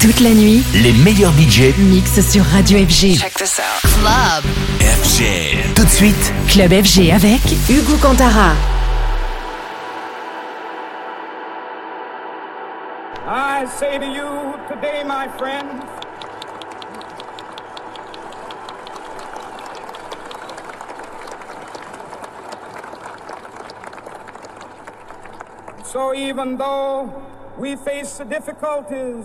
Toute la nuit, les meilleurs DJ mixent sur Radio FG. Check this out. Club FG. Tout de suite, Club FG avec Hugo Cantarra. I say to you today, my friends, so even though we face the difficulties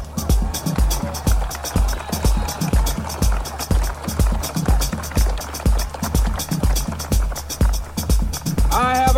I have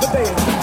today.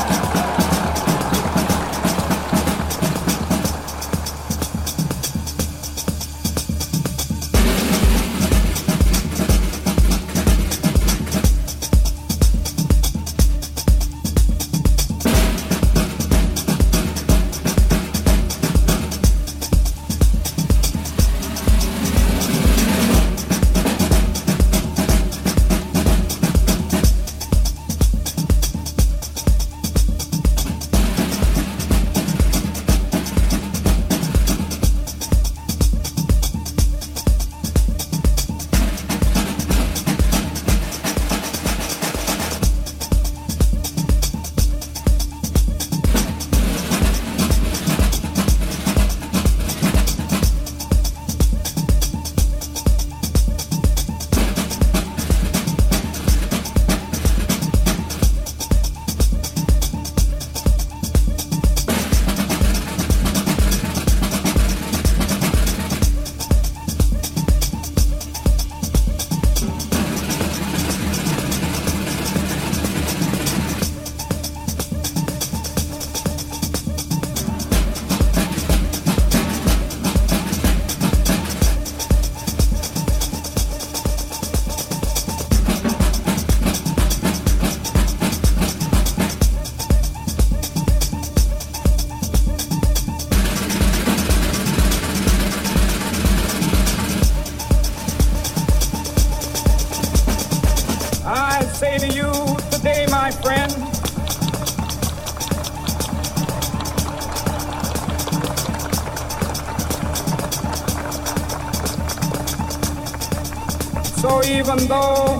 Even though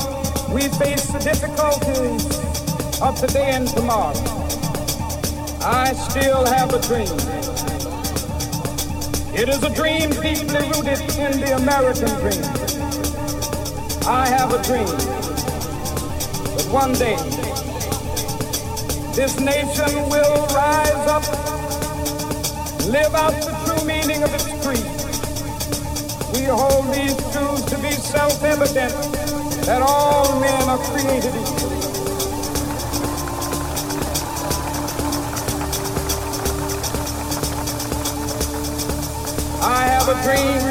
we face the difficulties of today and tomorrow, I still have a dream. It is a dream deeply rooted in the American dream. I have a dream that one day this nation will rise up, live out the true meaning of its creed. We hold these truths to be self-evident, that all men are created equal. I have a dream.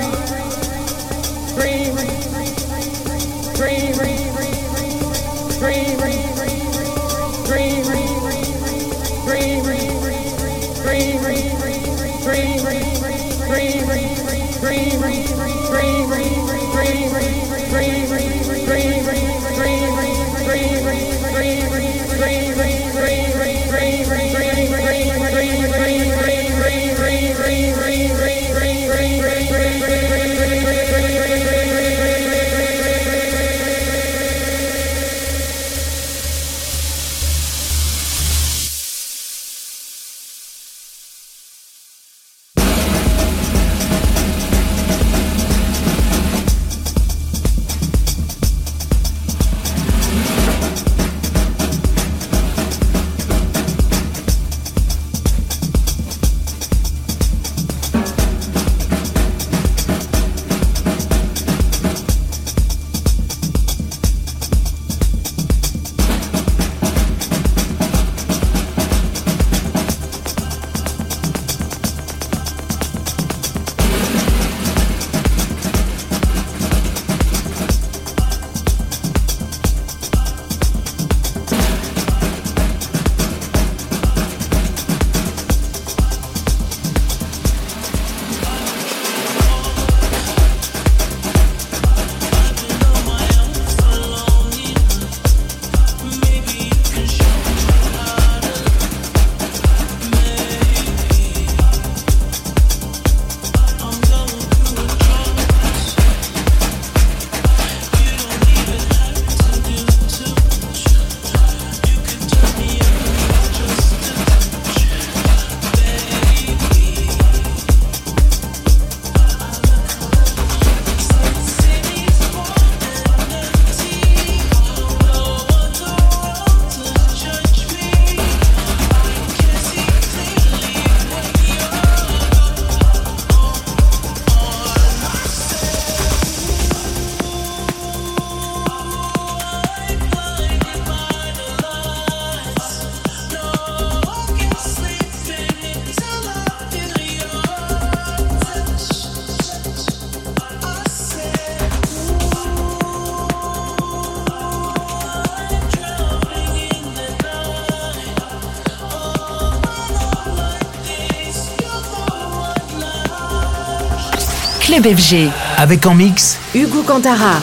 Club FG. Avec en mix, Hugo Cantarra.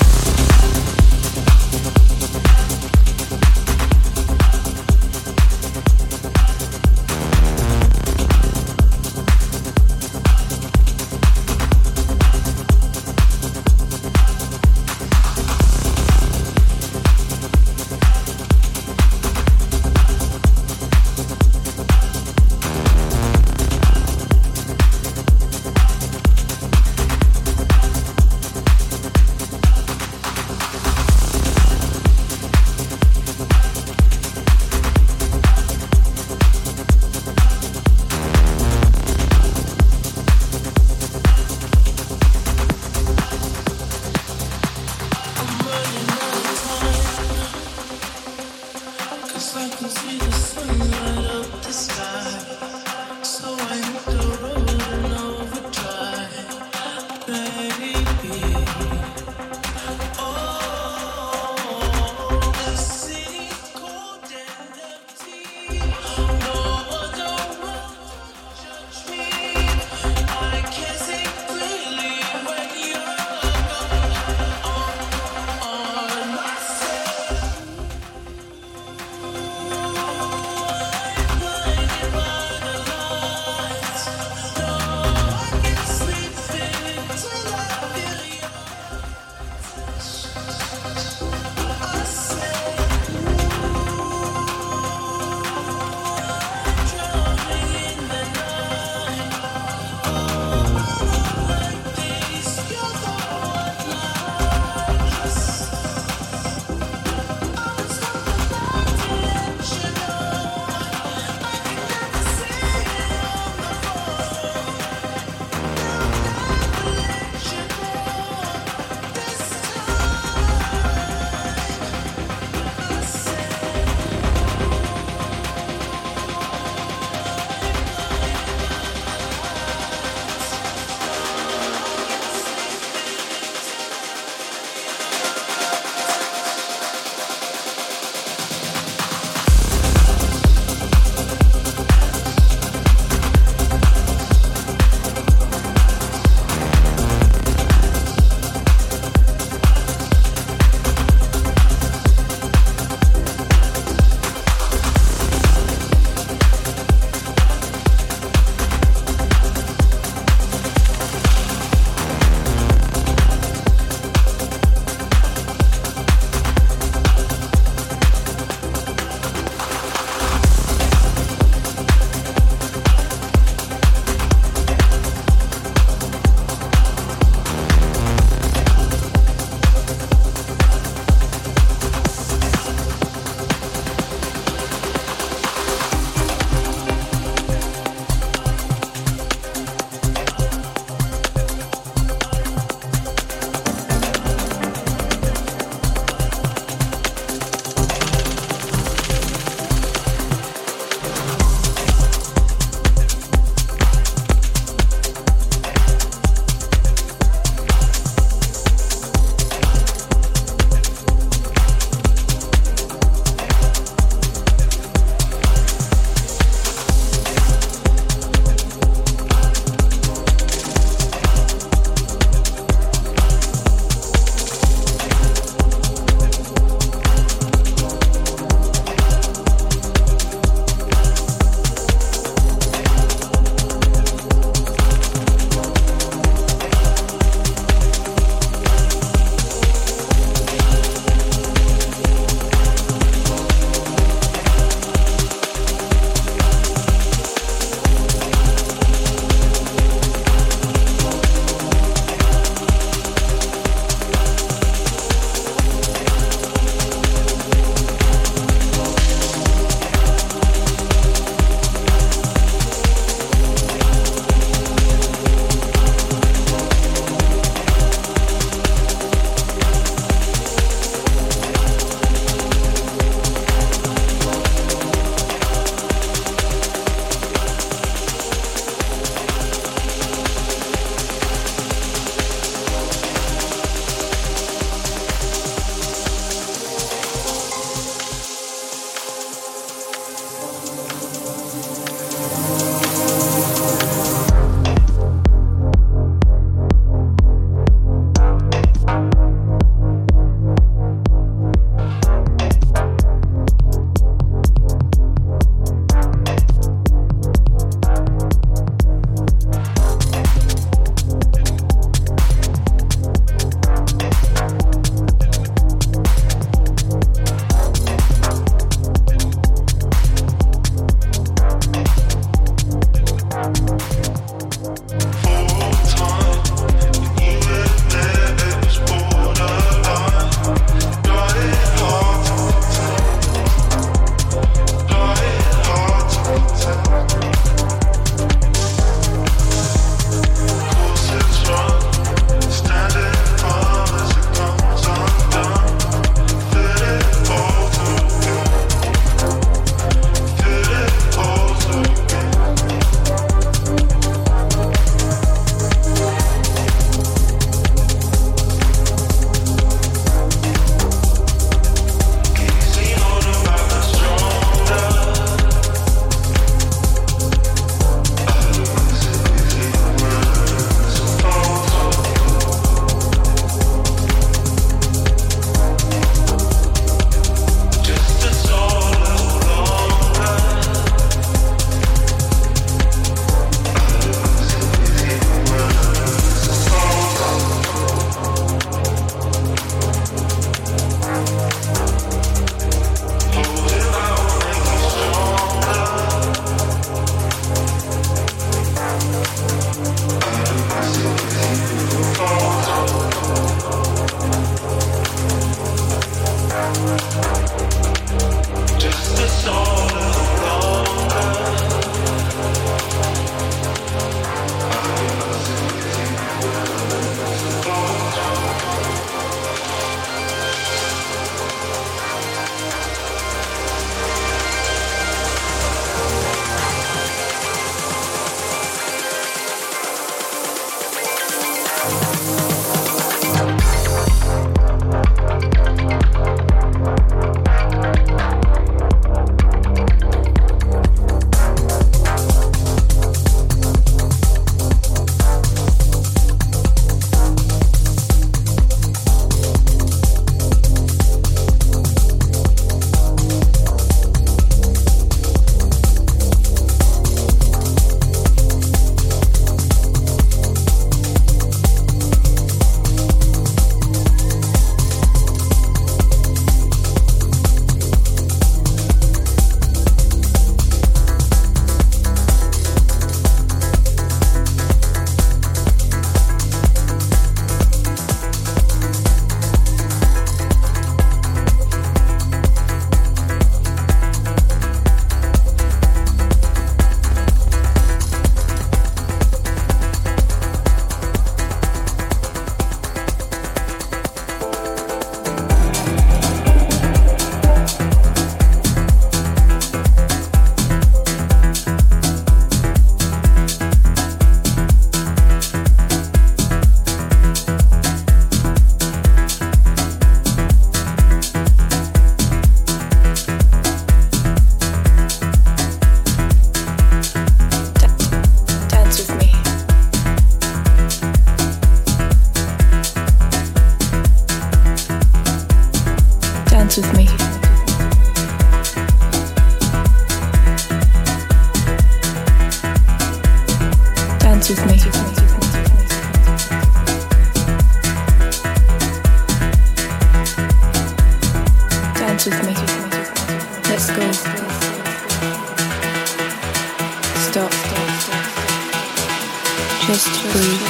Just breathe.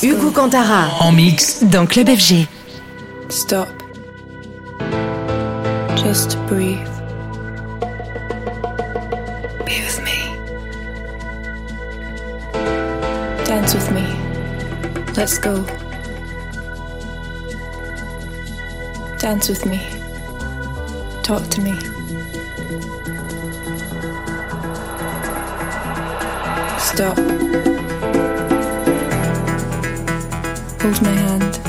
Hugo Cantarra en mix dans Club FG. Stop. Just breathe. Be with me. Dance with me. Let's go. Dance with me. Talk to me. Stop. Hold my hand.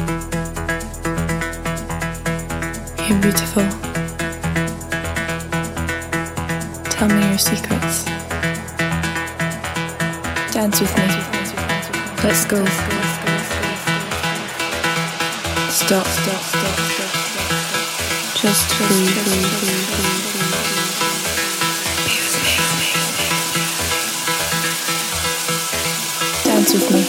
You're beautiful. Tell me your secrets. Dance with me. Let's go. Stop. Just breathe. Dance with me.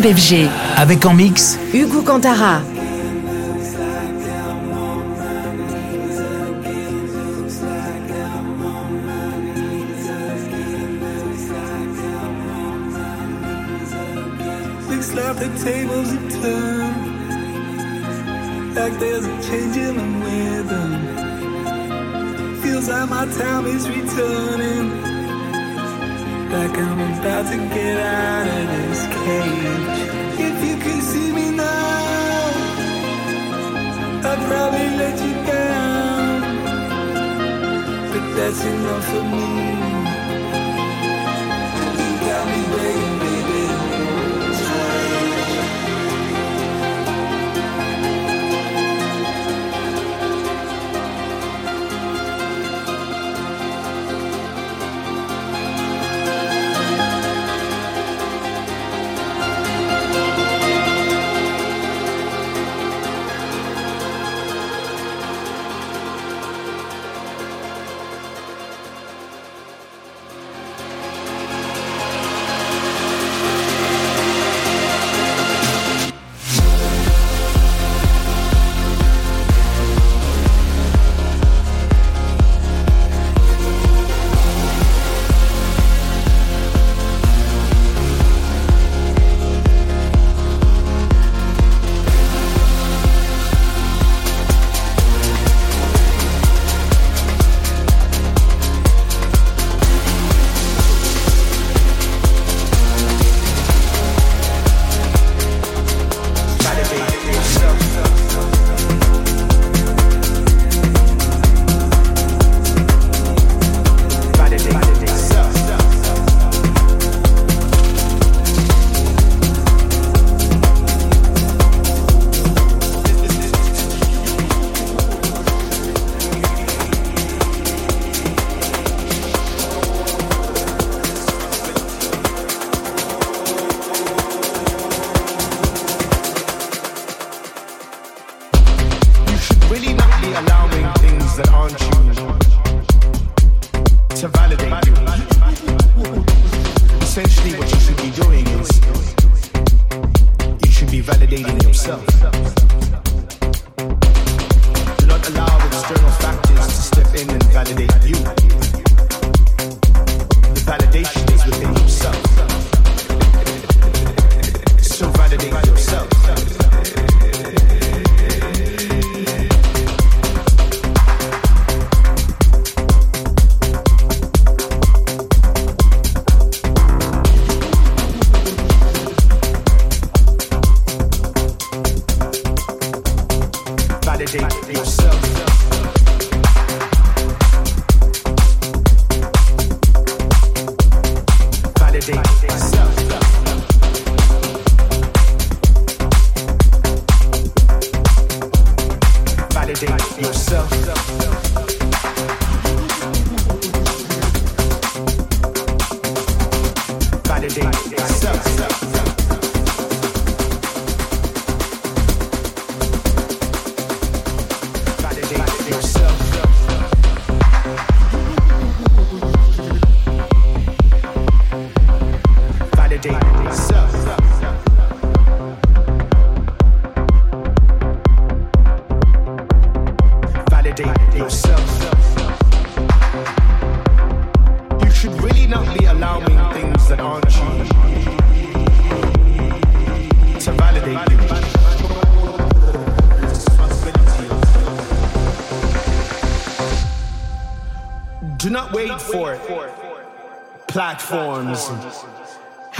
Club FG. Avec en mix Hugo Cantarra. There's a change in the rhythm. Feels like my time is returning. Like I'm about to get out of this cage. If you could see me now, I'd probably let you down. But that's enough for me. You got me waiting, baby.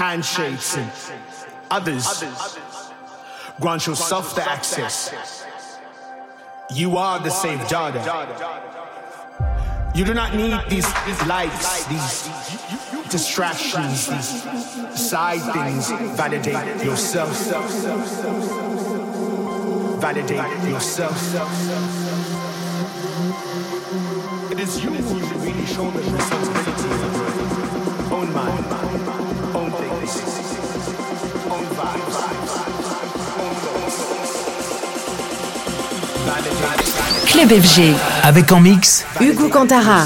Handshakes and others grant yourself the access. You are the safeguarder. You do not need these likes, these distractions, these side things. Validate yourself. Validate yourself. It is you who should really show the responsibility. Own mind. Own things, own vibes, own goals. Club FG. Avec en mix Hugo Cantarra.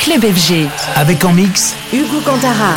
Club FG. Avec en mix Hugo Cantarra.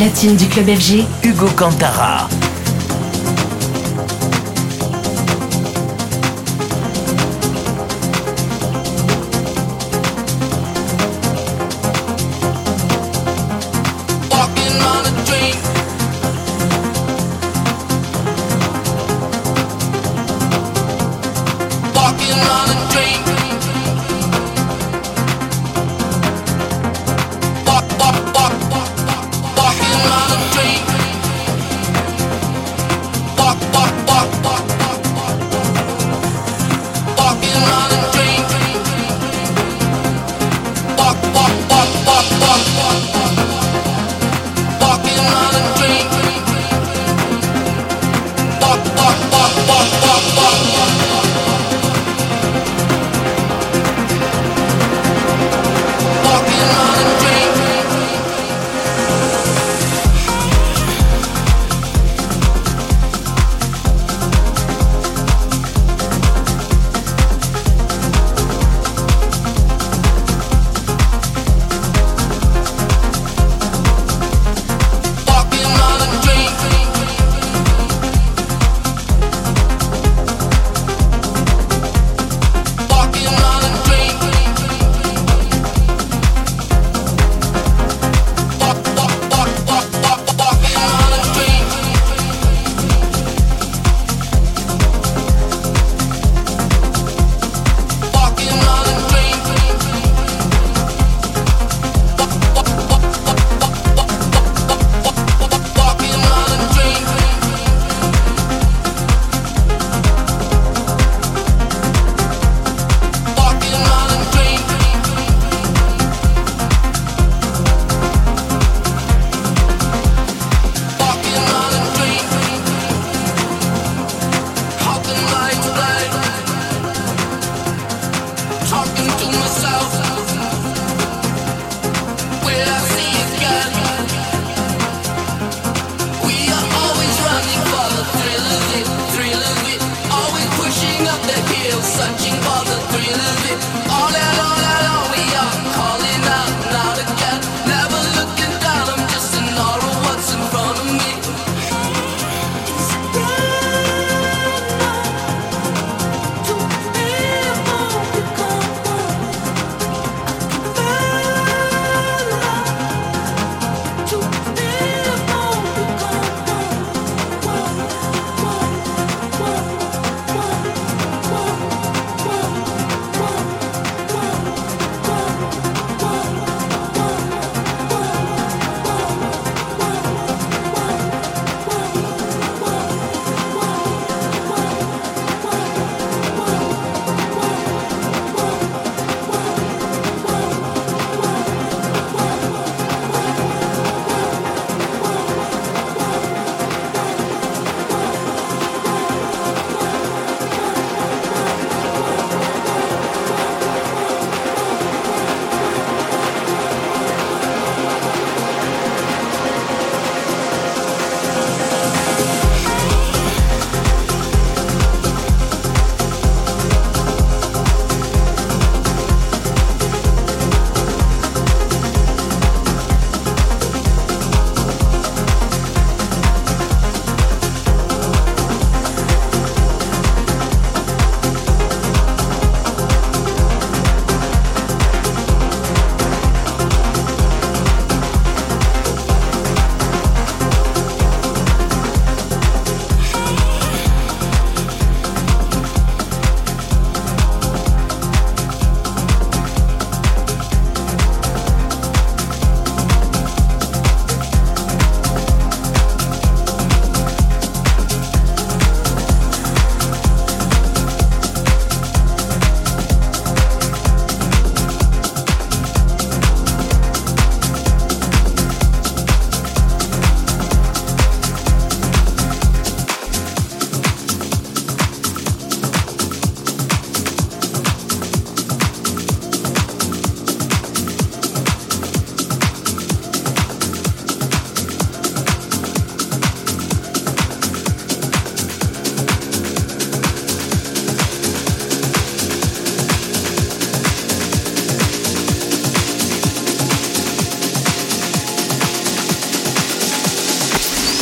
Platine du Club FG, Hugo Cantarra.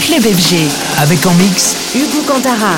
Club FG. Avec en mix Hugo Cantarra.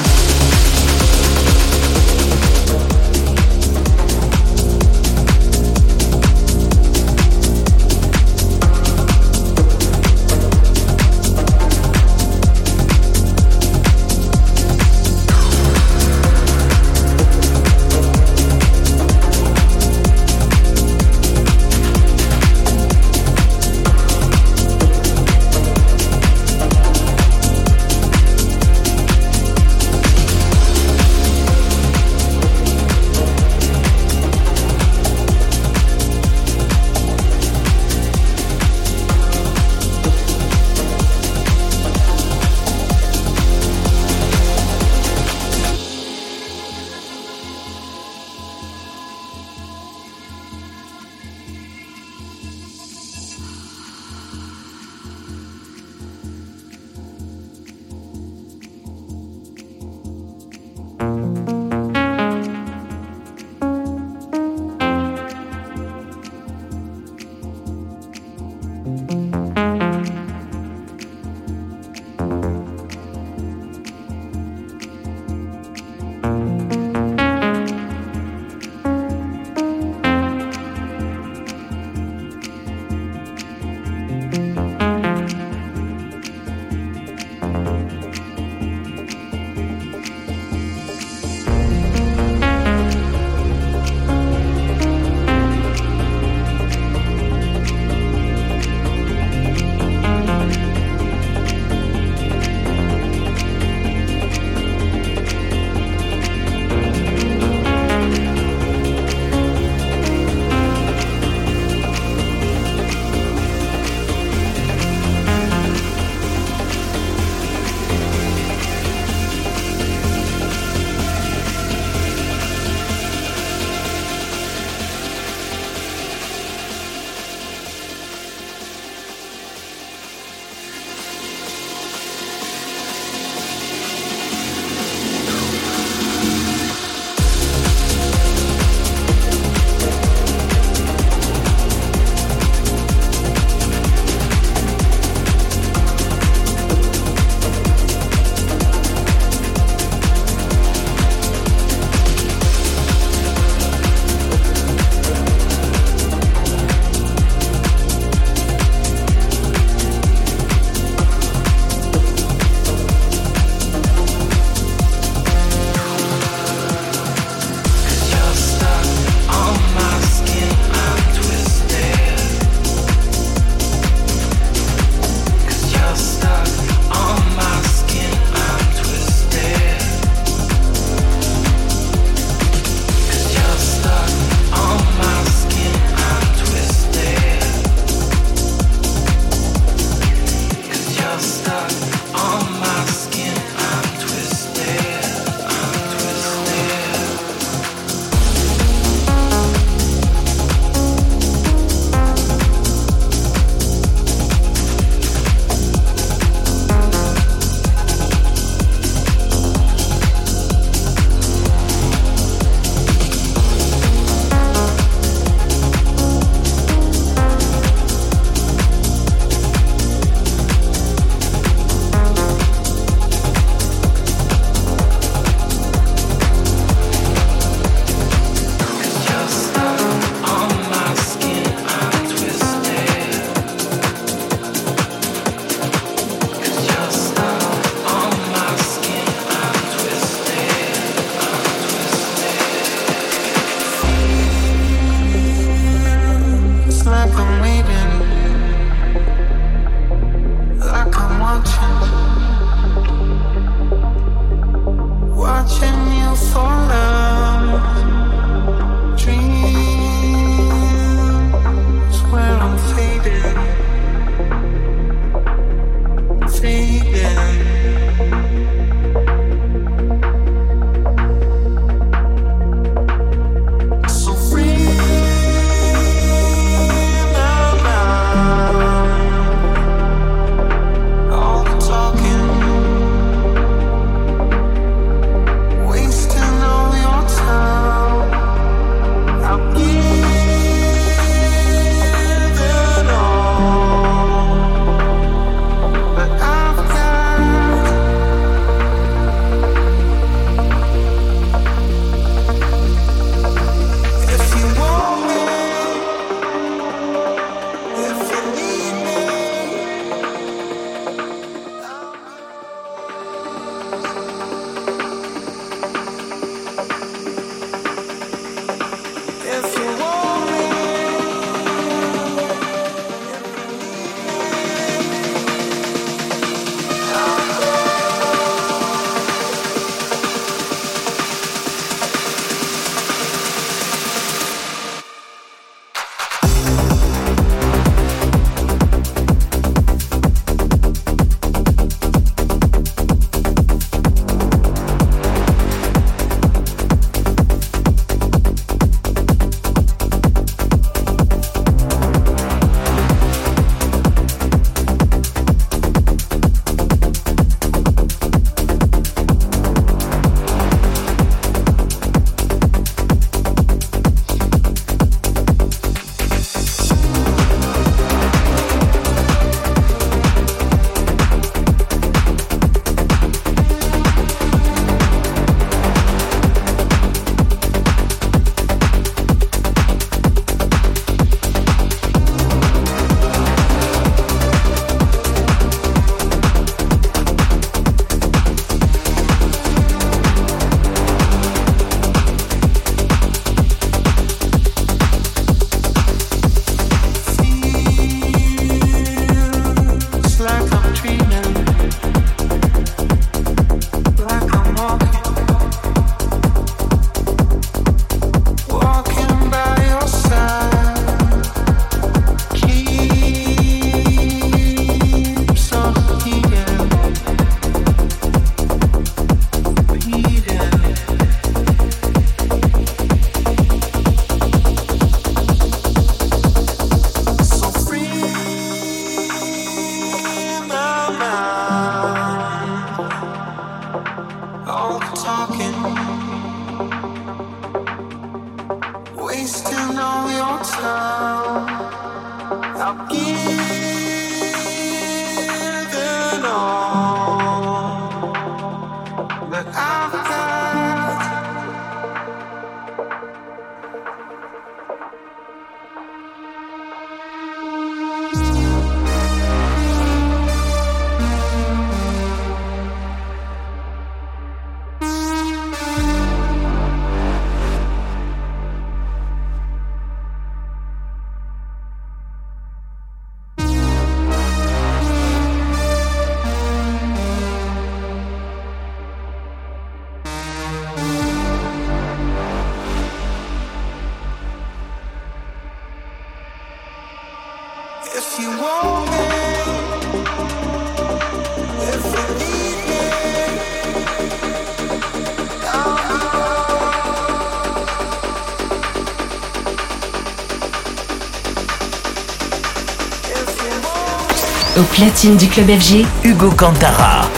Platine du Club FG, Hugo Cantarra.